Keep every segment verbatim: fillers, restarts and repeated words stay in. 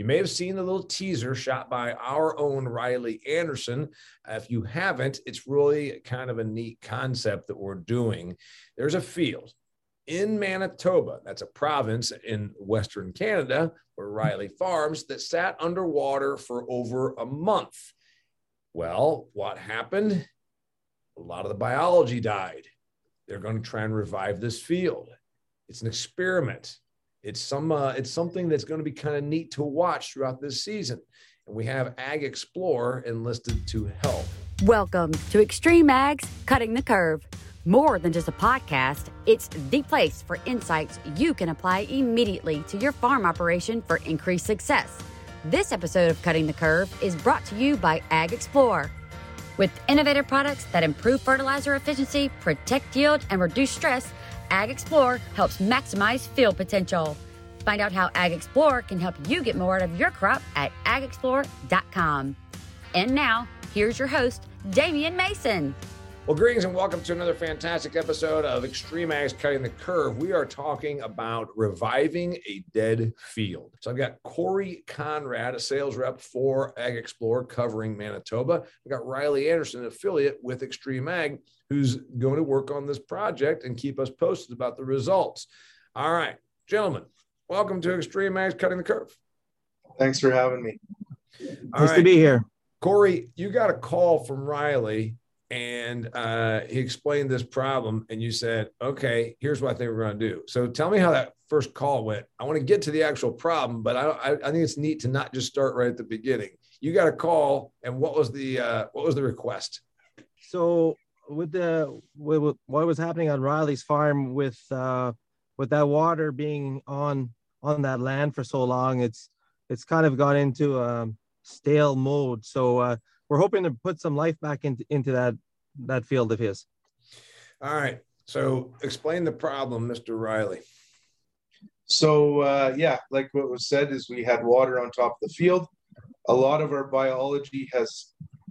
You may have seen the little teaser shot by our own Riley Anderson. If you haven't, it's really kind of a neat concept that we're doing. There's a field in Manitoba, that's a province in Western Canada, where Riley farms, that sat underwater for over a month. Well, what happened? A lot of the biology died. They're going to try and revive this field. It's an experiment. It's some. Uh, it's something that's going to be kind of neat to watch throughout this season. And we have AgXplore enlisted to help. Welcome to Extreme Ag's Cutting the Curve. More than just a podcast, it's the place for insights you can apply immediately to your farm operation for increased success. This episode of Cutting the Curve is brought to you by AgXplore. With innovative products that improve fertilizer efficiency, protect yield, and reduce stress, AgXplore helps maximize field potential. Find out how AgXplore can help you get more out of your crop at ag explore dot com. And now, here's your host, Damian Mason. Well, greetings and welcome to another fantastic episode of Extreme Ag's Cutting the Curve. We are talking about reviving a dead field. So I've got Corey Conrad, a sales rep for AgXplore covering Manitoba. I've got Riley Anderson, an affiliate with Extreme Ag, who's going to work on this project and keep us posted about the results. All right, gentlemen, welcome to Extreme Ag's Cutting the Curve. Thanks for having me. All nice right. to be here. Corey, you got a call from Riley. And uh, he explained this problem and you said, okay, here's what I think we're going to do. So tell me how that first call went. I want to get to the actual problem, but I, I, I think it's neat to not just start right at the beginning. You got a call, and what was the, uh, what was the request? So with the, with what was happening on Riley's farm with, uh, with that water being on, on that land for so long, it's, it's kind of gone into a stale mode. So, uh, we're hoping to put some life back into, into that, that field of his. All right. So explain the problem, Mister Riley. So, uh, yeah, like what was said is we had water on top of the field. A lot of our biology has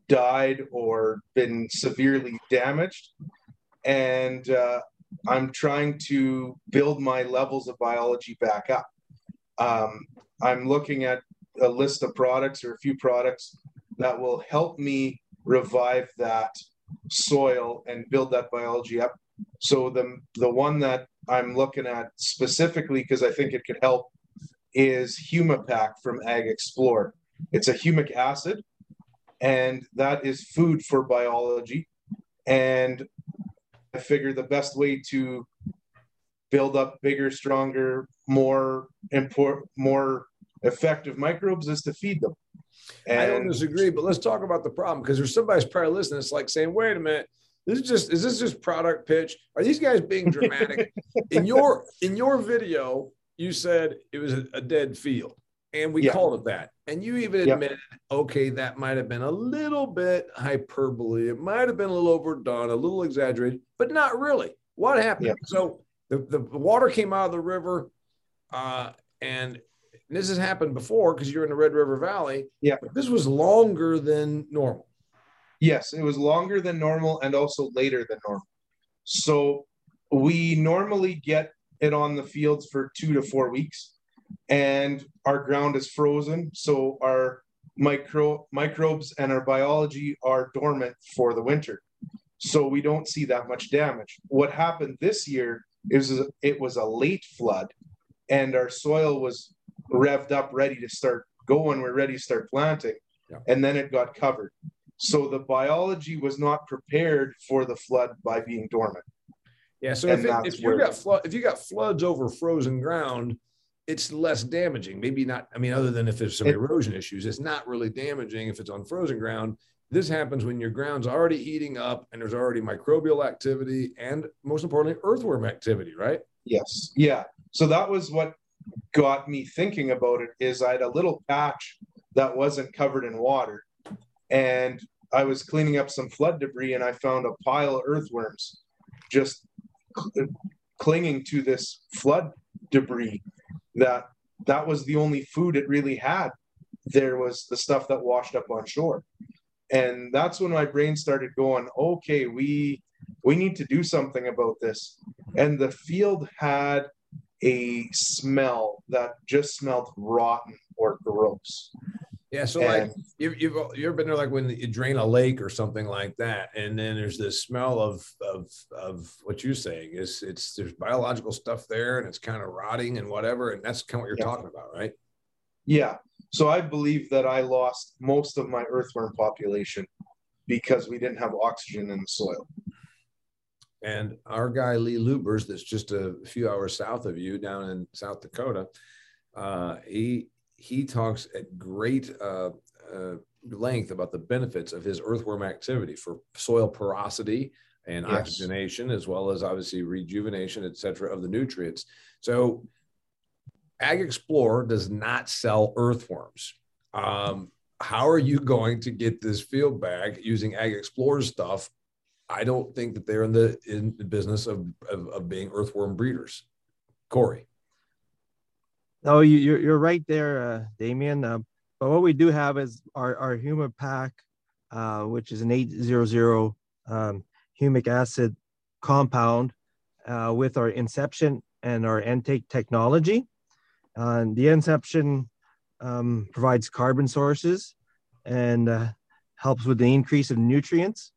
died or been severely damaged. And uh, I'm trying to build my levels of biology back up. Um, I'm looking at a list of products or a few products that will help me revive that soil and build that biology up. So the, the one that I'm looking at specifically, because I think it could help, is HumaPak from AgXplore. It's a humic acid, and that is food for biology. And I figure the best way to build up bigger, stronger, more import, more effective microbes is to feed them. And I don't disagree, but let's talk about the problem, because there's somebody's probably listening. It's like saying, wait a minute, this is just, is this just product pitch? Are these guys being dramatic? in your, in your video, you said it was a, a dead field and we yeah. called it that. And you even admitted, yeah. okay, that might've been a little bit hyperbole. It might've been a little overdone, a little exaggerated, but not really. What happened? Yeah. So the, the water came out of the river uh, and And this has happened before because you're in the Red River Valley. Yeah. But this was longer than normal. Yes, it was longer than normal and also later than normal. So we normally get it on the fields for two to four weeks and our ground is frozen. So our micro microbes and our biology are dormant for the winter. So we don't see that much damage. What happened this year is it was a late flood and our soil was revved up, ready to start going, we're ready to start planting, yeah. and then it got covered. So the biology was not prepared for the flood by being dormant. Yeah, so if, it, if you got flood, if you got floods over frozen ground, it's less damaging. Maybe not, I mean, other than if there's some it, erosion issues, it's not really damaging if it's on frozen ground. This happens when your ground's already heating up and there's already microbial activity and, most importantly, earthworm activity, right? Yes, yeah. So that was what got me thinking about it, is I had a little patch that wasn't covered in water, and I was cleaning up some flood debris and I found a pile of earthworms just cl- clinging to this flood debris that that was the only food it really had. There was the stuff that washed up on shore, and that's when my brain started going, okay, we we need to do something about this. And the field had a smell that just smelled rotten or gross. helps. Yeah. So and, like you've, you've, you've been there, like when you drain a lake or something like that, and then there's this smell of, of, of what you're saying is it's, there's biological stuff there and it's kind of rotting and whatever. And that's kind of what you're yeah. talking about, right? Yeah. So I believe that I lost most of my earthworm population because we didn't have oxygen in the soil. And our guy, Lee Lubers, that's just a few hours south of you down in South Dakota, uh, he, he talks at great uh, uh, length about the benefits of his earthworm activity for soil porosity and yes. oxygenation, as well as obviously rejuvenation, et cetera, of the nutrients. So AgXplore does not sell earthworms. Um, how are you going to get this field bag using AgXplore's stuff? I don't think that they're in the in the business of, of, of being earthworm breeders. Corey. No, you, you're, you're right there, uh, Damian. Uh, but what we do have is our, our HumaPak, uh, which is an eight hundred um, humic acid compound uh, with our Inception and our Intake technology. Uh, and the Inception um, provides carbon sources and uh, helps with the increase of nutrients.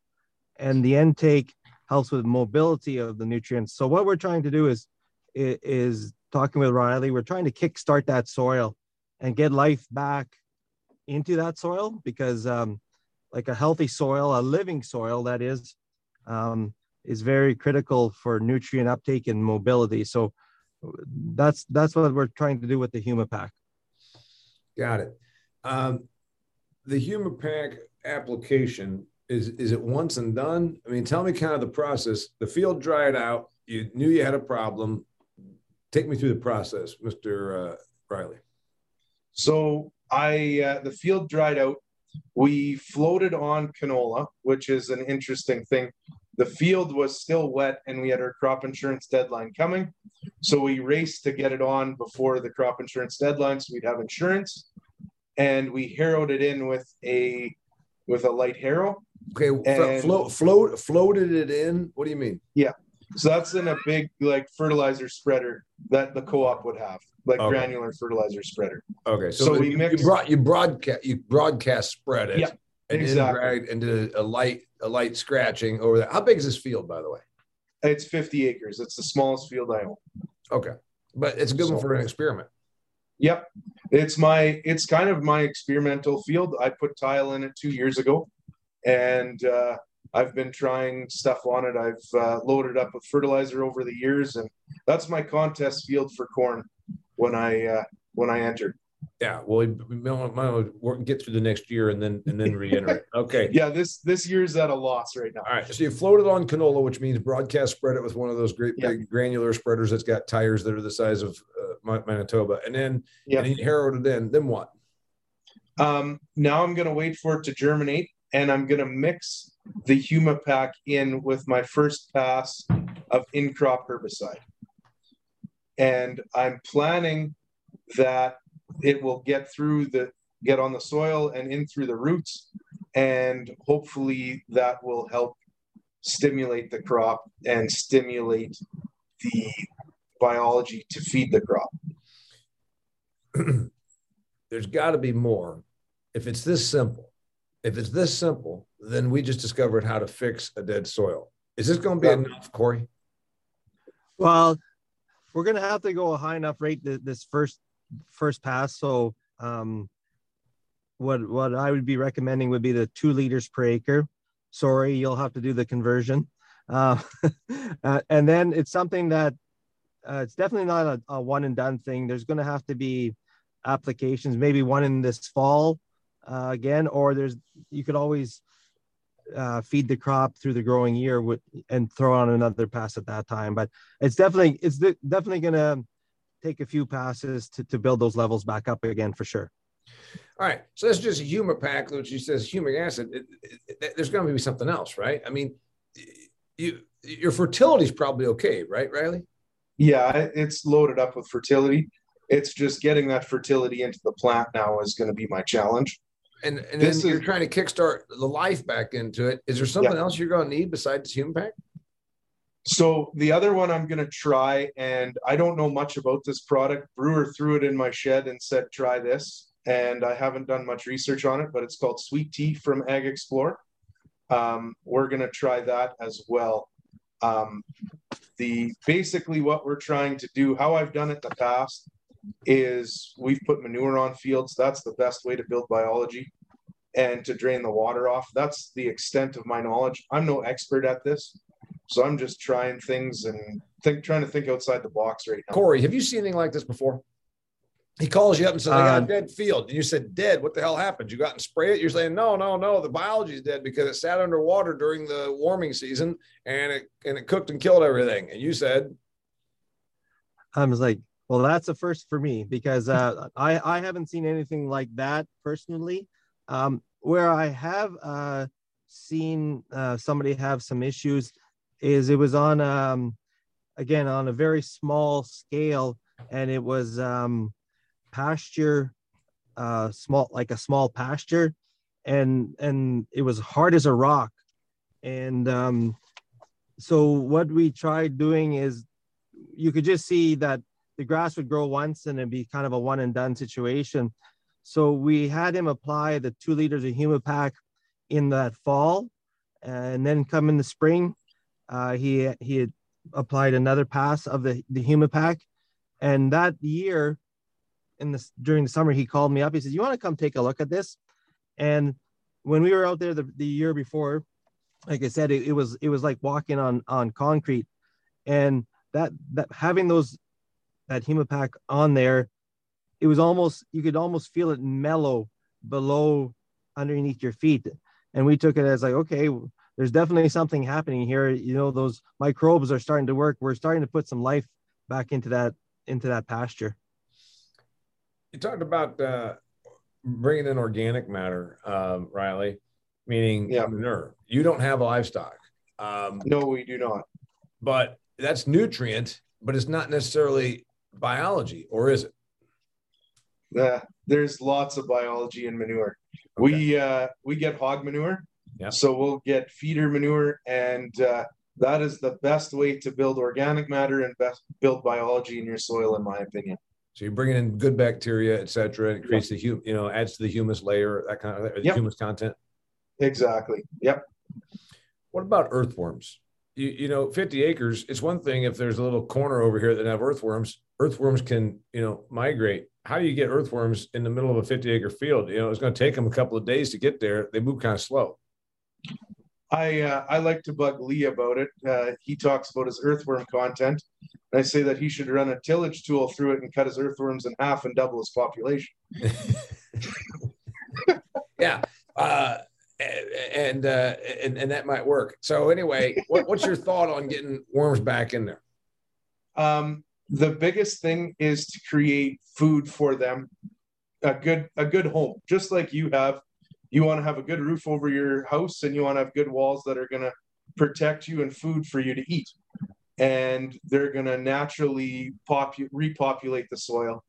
And the Intake helps with mobility of the nutrients. So what we're trying to do is, is talking with Riley, we're trying to kickstart that soil and get life back into that soil, because um, like a healthy soil, a living soil that is, um, is very critical for nutrient uptake and mobility. So that's, that's what we're trying to do with the HumaPak. Got it. Um, the HumaPak application, Is, is it once and done? I mean, tell me kind of the process. The field dried out. You knew you had a problem. Take me through the process, Mister Uh, Riley. So I, uh, the field dried out. We floated on canola, which is an interesting thing. The field was still wet and we had our crop insurance deadline coming. So we raced to get it on before the crop insurance deadline so we'd have insurance. And we harrowed it in with a, with a light harrow. Okay, and float, float, floated it in. What do you mean? Yeah, so that's in a big like fertilizer spreader that the co-op would have, like okay. granular fertilizer spreader. Okay, so, so we you, mixed. You, brought, you broadcast, you broadcast spread it. Yeah, and exactly. And did a light, a light scratching over there. How big is this field, by the way? It's fifty acres. It's the smallest field I own. Okay, but it's a good so, one for an experiment. Yep, it's my, it's kind of my experimental field. I put tile in it two years ago. And uh, I've been trying stuff on it. I've uh, loaded up with fertilizer over the years, and that's my contest field for corn when I uh, when I entered. Yeah, well, we might get through the next year and then and then reiterate. Okay. Yeah, this this year's at a loss right now. All right. So you floated on canola, which means broadcast spread it with one of those great yeah. big granular spreaders that's got tires that are the size of uh, Manitoba, and then yeah. and you harrowed it in. Then what? Um, now I'm going to wait for it to germinate. And I'm going to mix the HumaPak in with my first pass of in-crop herbicide. And I'm planning that it will get through the, get on the soil and in through the roots. And hopefully that will help stimulate the crop and stimulate the biology to feed the crop. There's got to be more if it's this simple. If it's this simple, then we just discovered how to fix a dead soil. Is this going to be yeah. enough, Corey? Well, we're going to have to go a high enough rate th this first first pass. So um, what, what I would be recommending would be the two liters per acre. Sorry, you'll have to do the conversion. Uh, uh, and then it's something that uh, it's definitely not a, a one and done thing. There's going to have to be applications, maybe one in this fall. Uh, again, or there's, you could always uh, feed the crop through the growing year with, and throw on another pass at that time. But it's definitely, it's definitely going to take a few passes to, to build those levels back up again, for sure. All right. So that's just a HumaPak, which you says humic acid. It, it, it, there's going to be something else, right? I mean, you, your fertility is probably okay, right, Riley? Yeah, it's loaded up with fertility. It's just getting that fertility into the plant now is going to be my challenge. And, and then is, you're trying to kickstart the life back into it. Is there something yeah. else you're going to need besides HumaPak? So the other one I'm going to try, and I don't know much about this product. Brewer threw it in my shed and said, try this. and I haven't done much research on it, but it's called Sweet Tea from AgXplore. Um, we're going to try that as well. Um, the basically what we're trying to do, how I've done it in the past, is we've put manure on fields. That's the best way to build biology and to drain the water off. That's the extent of my knowledge. I'm no expert at this, so I'm just trying things and think, trying to think outside the box right now. Corey, have you seen anything like this before? He calls you up and says, I got a dead field. And you said, dead? What the hell happened? You got and spray it? You're saying, no, no, no. The biology is dead because it sat underwater during the warming season and it, and it cooked and killed everything. And you said, I was like, well, that's a first for me because uh, I, I haven't seen anything like that personally. Um, where I have uh, seen uh, somebody have some issues is it was on, um, again, on a very small scale, and it was, um, pasture, uh, small, like a small pasture, and, and it was hard as a rock. And, um, so what we tried doing is you could just see that the grass would grow once and it'd be kind of a one and done situation. So we had him apply the two liters of HumaPak in that fall, and then come in the spring, uh, he, he had applied another pass of the, the HumaPak. And that year, In the, during the summer, he called me up. He says, you want to come take a look at this? And when we were out there the, the year before, like I said, it, it was it was like walking on on concrete. And that that having those that HumaPak on there, it was almost, you could almost feel it mellow below underneath your feet. And we took it as like, okay, there's definitely something happening here. You know, those microbes are starting to work. We're starting to put some life back into that into that pasture. You talked about uh, bringing in organic matter, uh, Riley, meaning yeah. manure. You don't have livestock. Um, no, we do not. But that's nutrient, but it's not necessarily biology, or is it? Uh, there's lots of biology in manure. Okay. We uh, we get hog manure, yeah. so we'll get feeder manure, and uh, that is the best way to build organic matter and best build biology in your soil, in my opinion. So you're bringing in good bacteria, et cetera. It creates the hum, you know, adds to the humus layer, that kind of yep. humus content. Exactly. Yep. What about earthworms? You, you know, fifty acres, it's one thing if there's a little corner over here that have earthworms. Earthworms can, you know, migrate. How do you get earthworms in the middle of a fifty acre field? You know, it's going to take them a couple of days to get there. They move kind of slow. I, uh, I like to bug Lee about it. Uh, he talks about his earthworm content. And I say that he should run a tillage tool through it and cut his earthworms in half and double his population. yeah. Uh, and, uh, and and that might work. So anyway, what, what's your thought on getting worms back in there? Um, the biggest thing is to create food for them, a good, a good home, just like you have. You want to have a good roof over your house, and you want to have good walls that are going to protect you and food for you to eat. And they're going to naturally popu- repopulate the soil.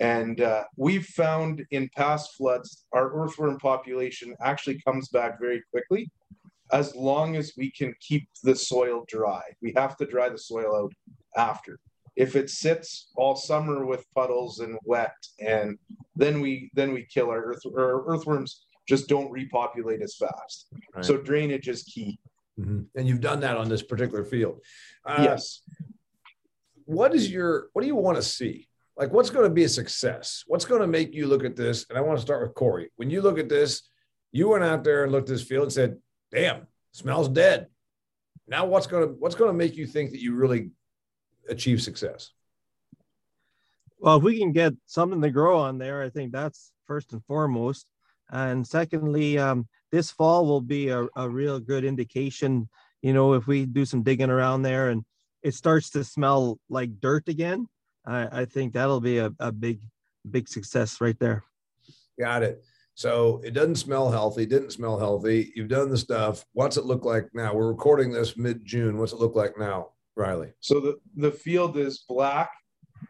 And uh, we've found in past floods, our earthworm population actually comes back very quickly as long as we can keep the soil dry. We have to dry the soil out after. If it sits all summer with puddles and wet, and then we then we kill our, earth, our earthworms. Just don't repopulate as fast. Right. So drainage is key. Mm-hmm. And you've done that on this particular field. Uh, yes. What is your, what do you want to see? Like, what's going to be a success? What's going to make you look at this? And I want to start with Corey. When you look at this, you went out there and looked at this field and said, damn, smells dead. Now what's going to, what's going to make you think that you really achieve success? Well, if we can get something to grow on there, I think that's first and foremost. And secondly, um, this fall will be a, a real good indication, you know, if we do some digging around there and it starts to smell like dirt again, I, I think that'll be a, a big, big success right there. Got it. So it doesn't smell healthy, didn't smell healthy. You've done the stuff. What's it look like now? We're recording this mid-June. What's it look like now, Riley? So the, the field is black.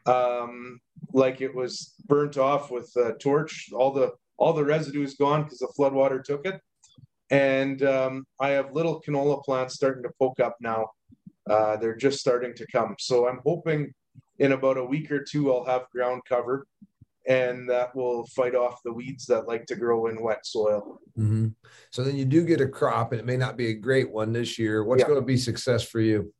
Um, like it was burnt off with a torch. All the all the residue is gone because the floodwater took it. And um, I have little canola plants starting to poke up now. Uh, they're just starting to come. So I'm hoping in about a week or two, I'll have ground cover and that will fight off the weeds that like to grow in wet soil. Mm-hmm. So then you do get a crop, and it may not be a great one this year. What's yeah. going to be success for you?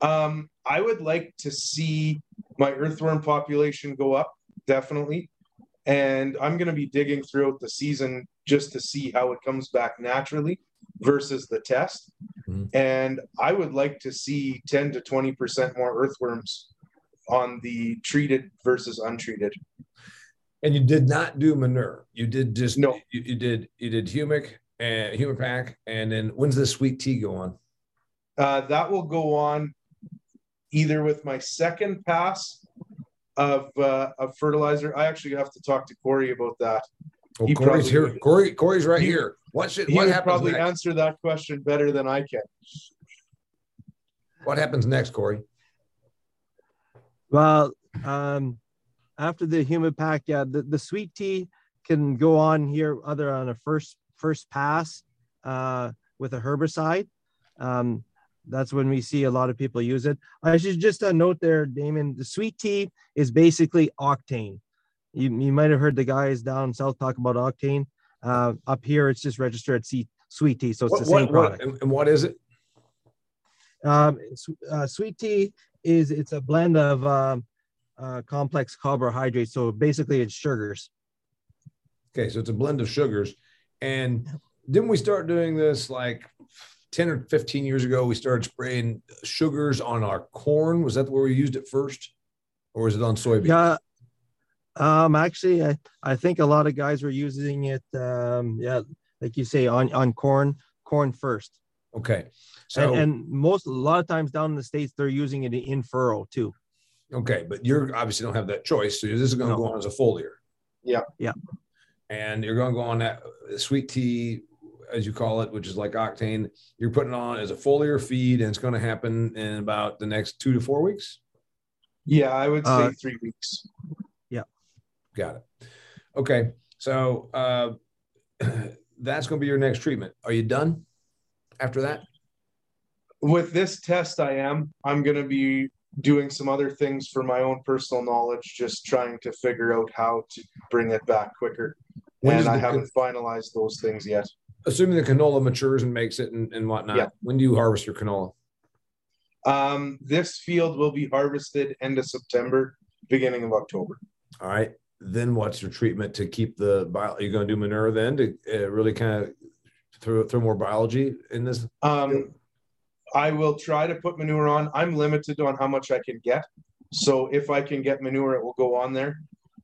Um, I would like to see my earthworm population go up, definitely. And I'm going to be digging throughout the season just to see how it comes back naturally versus the test. Mm-hmm. And I would like to see ten to twenty percent more earthworms on the treated versus untreated. And you did not do manure. You did just no. You, you did you did humic and HumaPak, and then when's the Sweet Tea go on? Uh, that will go on either with my second pass of uh, of fertilizer. I actually have to talk to Corey about that. Well, he Corey's here. Would, Corey Corey's right he, here. What should he what would probably next? Answer that question better than I can. What happens next, Corey? Well, um, after the HumaPak, yeah, the, the Sweet Tea can go on here other on a first first pass uh, with a herbicide. Um, that's when we see a lot of people use it. I should just uh, note there, Damon, the Sweet Tea is basically octane. You, you might have heard the guys down south talk about octane. Uh, up here, it's just registered at C Sweet Tea, so it's what, the same what, product. What, and what is it? Um, it's, uh, Sweet Tea. Is it's a blend of um, uh, complex carbohydrates. So basically it's sugars. Okay, so it's a blend of sugars. And didn't we start doing this like ten or fifteen years ago? We started spraying sugars on our corn. Was that where we used it first? Or was it on soybeans? Yeah, um, actually, I, I think a lot of guys were using it, um, yeah, like you say, on, on corn, corn first. Okay. So, and, and most, a lot of times down in the States, they're using it in furrow too. Okay. But you're obviously don't have that choice. So this is going to no. go on as a foliar. Yeah. Yeah. And you're going to go on that Sweet Tea, as you call it, which is like octane. You're putting it on as a foliar feed, and it's going to happen in about the next two to four weeks. Yeah. I would say uh, three weeks. Yeah. Got it. Okay. So uh, that's going to be your next treatment. Are you done after that? With this test, I am. I'm going to be doing some other things for my own personal knowledge, just trying to figure out how to bring it back quicker. When and I haven't finalized those things yet. Assuming the canola matures and makes it and, and whatnot, yeah. When do you harvest your canola? Um, this field will be harvested end of September, beginning of October. All right. Then what's your treatment to keep the bio? Are you going to do manure then to uh, really kind of Through, through more biology in this? Um, I will try to put manure on. I'm limited on how much I can get. So if I can get manure, it will go on there.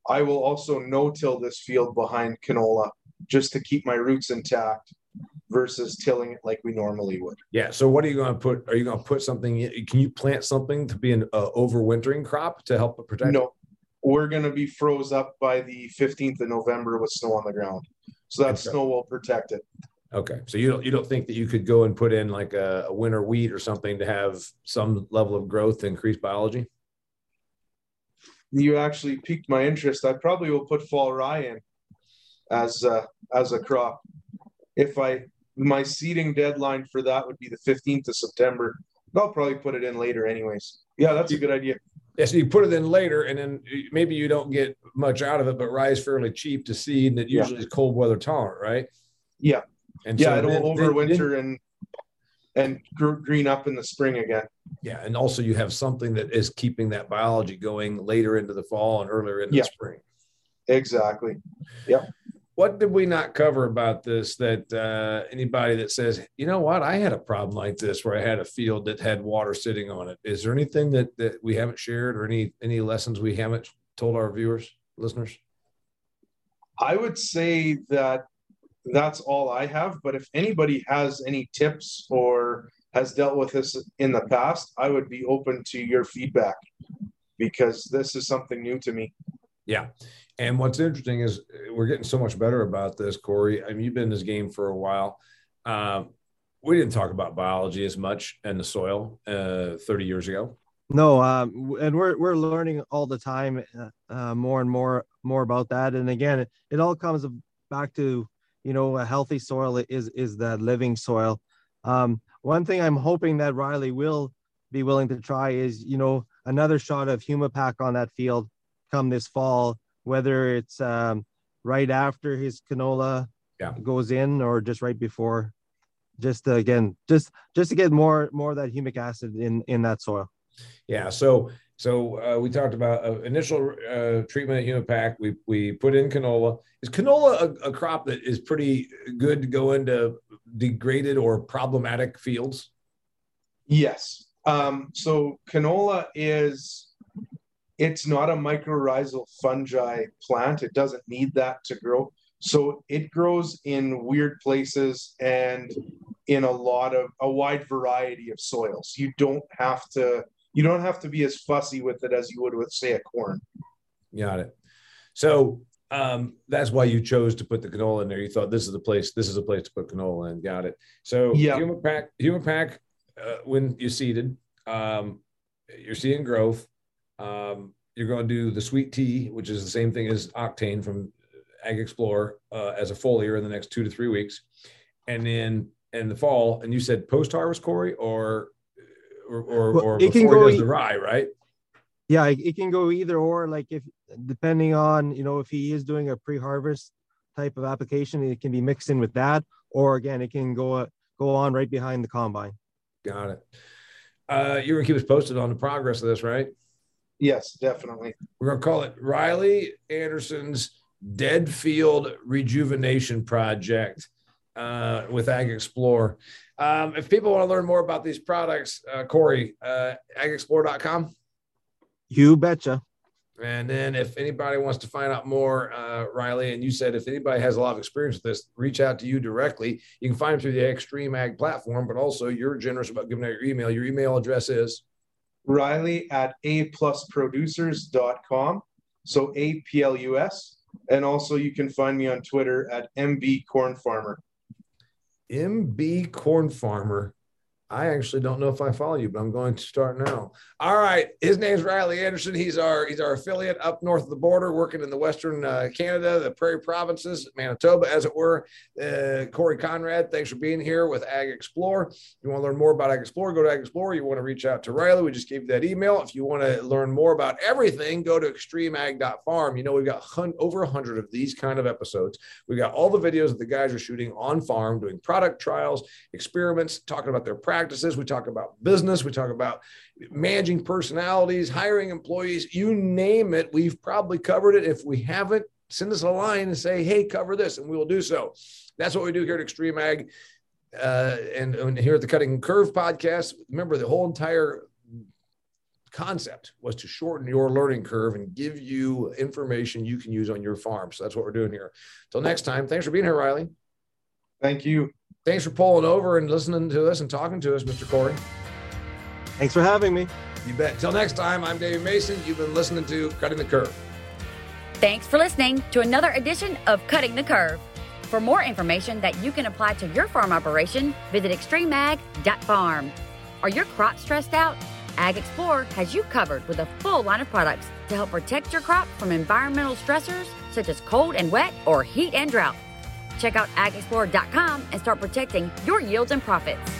I will also no-till this field behind canola just to keep my roots intact versus tilling it like we normally would. Yeah. So what are you going to put? Are you going to put something? Can you plant something to be an uh, overwintering crop to help protect? No, we're going to be froze up by the fifteenth of November with snow on the ground. So that okay. snow will protect it. Okay, so you don't you don't think that you could go and put in like a, a winter wheat or something to have some level of growth to increase biology? You actually piqued my interest. I probably will put fall rye in as a, as a crop. If I my seeding deadline for that would be the fifteenth of September. I'll probably put it in later, anyways. Yeah, that's a good idea. Yeah, so you put it in later, and then maybe you don't get much out of it, but rye is fairly cheap to seed, and it usually yeah. is cold weather tolerant, right? Yeah. And yeah, so it'll then, overwinter then, and and green up in the spring again. Yeah, and also you have something that is keeping that biology going later into the fall and earlier into yeah, the spring. Exactly. Yeah. What did we not cover about this that uh, anybody that says, you know what, I had a problem like this where I had a field that had water sitting on it. Is there anything that, that we haven't shared or any, any lessons we haven't told our viewers, listeners? I would say that that's all I have, but if anybody has any tips or has dealt with this in the past, I would be open to your feedback because this is something new to me. Yeah, and what's interesting is we're getting so much better about this, Corey. I mean, you've been in this game for a while. Um, we didn't talk about biology as much and the soil uh, thirty years ago. No, um, and we're we're learning all the time, uh, more and more more about that. And again, it all comes back to, you know, a healthy soil is is that living soil. Um, one thing I'm hoping that Riley will be willing to try is, you know, another shot of HumaPak on that field come this fall whether it's um, right after his canola yeah. goes in or just right before, just to, again, just just to get more more of that humic acid in in that soil. Yeah. So so uh, we talked about uh, initial uh, treatment at HumaPak. We we put in canola. Is canola a, a crop that is pretty good to go into degraded or problematic fields? Yes. Um, so canola is, it's not a mycorrhizal fungi plant. It doesn't need that to grow. So it grows in weird places and in a lot of, a wide variety of soils. You don't have to, you don't have to be as fussy with it as you would with, say, a corn. Got it. So um, that's why you chose to put the canola in there. You thought this is the place, this is a place to put canola in. Got it. So yeah. HumaPak, HumaPak, Uh, when you seeded, um, you're seeing growth. Um, you're going to do the Sweet Tea, which is the same thing as Octane from AgXplore, uh, as a foliar in the next two to three weeks, and then in the fall. And you said post-harvest, Corey, or or or, well, or it before can go he does the rye, right? Yeah, it, it can go either or. Like if depending on you know if he is doing a pre-harvest type of application, it can be mixed in with that, or again, it can go uh, go on right behind the combine. Got it. Uh, you're going to keep us posted on the progress of this, right? Yes, definitely. We're going to call it Riley Anderson's Dead Field Rejuvenation Project uh, with AgXplore. Um, if people want to learn more about these products, uh, Corey, uh, ag explore dot com? You betcha. And then if anybody wants to find out more, uh, Riley, and you said if anybody has a lot of experience with this, reach out to you directly. You can find them through the Extreme Ag platform, but also you're generous about giving out your email. Your email address is? Riley at a plus producers dot com, so A P L U S. And also you can find me on Twitter at M B Corn Farmer. M B Corn Farmer. I actually don't know if I follow you, but I'm going to start now. All right. His name's Riley Anderson. He's our he's our affiliate up north of the border, working in the Western uh, Canada, the Prairie Provinces, Manitoba, as it were. Uh, Corey Conrad, thanks for being here with AgXplore. If you want to learn more about AgXplore, go to AgXplore. You want to reach out to Riley, we just gave you that email. If you want to learn more about everything, go to extreme ag dot farm. You know, we've got hun- over one hundred of these kind of episodes. We've got all the videos that the guys are shooting on farm, doing product trials, experiments, talking about their practice. Practices. We talk about business. We talk about managing personalities, hiring employees, you name it. We've probably covered it. If we haven't, send us a line and say, hey, cover this, and we will do so. That's what we do here at Extreme Ag uh, and, and here at the Cutting the Curve podcast. Remember, the whole entire concept was to shorten your learning curve and give you information you can use on your farm. So that's what we're doing here. Till next time, thanks for being here, Riley. Thank you. Thanks for pulling over and listening to us and talking to us, Mister Corey. Thanks for having me. You bet. Till next time, I'm Damian Mason. You've been listening to Cutting the Curve. Thanks for listening to another edition of Cutting the Curve. For more information that you can apply to your farm operation, visit extreme ag dot farm. Are your crops stressed out? AgXplore has you covered with a full line of products to help protect your crop from environmental stressors such as cold and wet or heat and drought. Check out ag explore dot com and start protecting your yields and profits.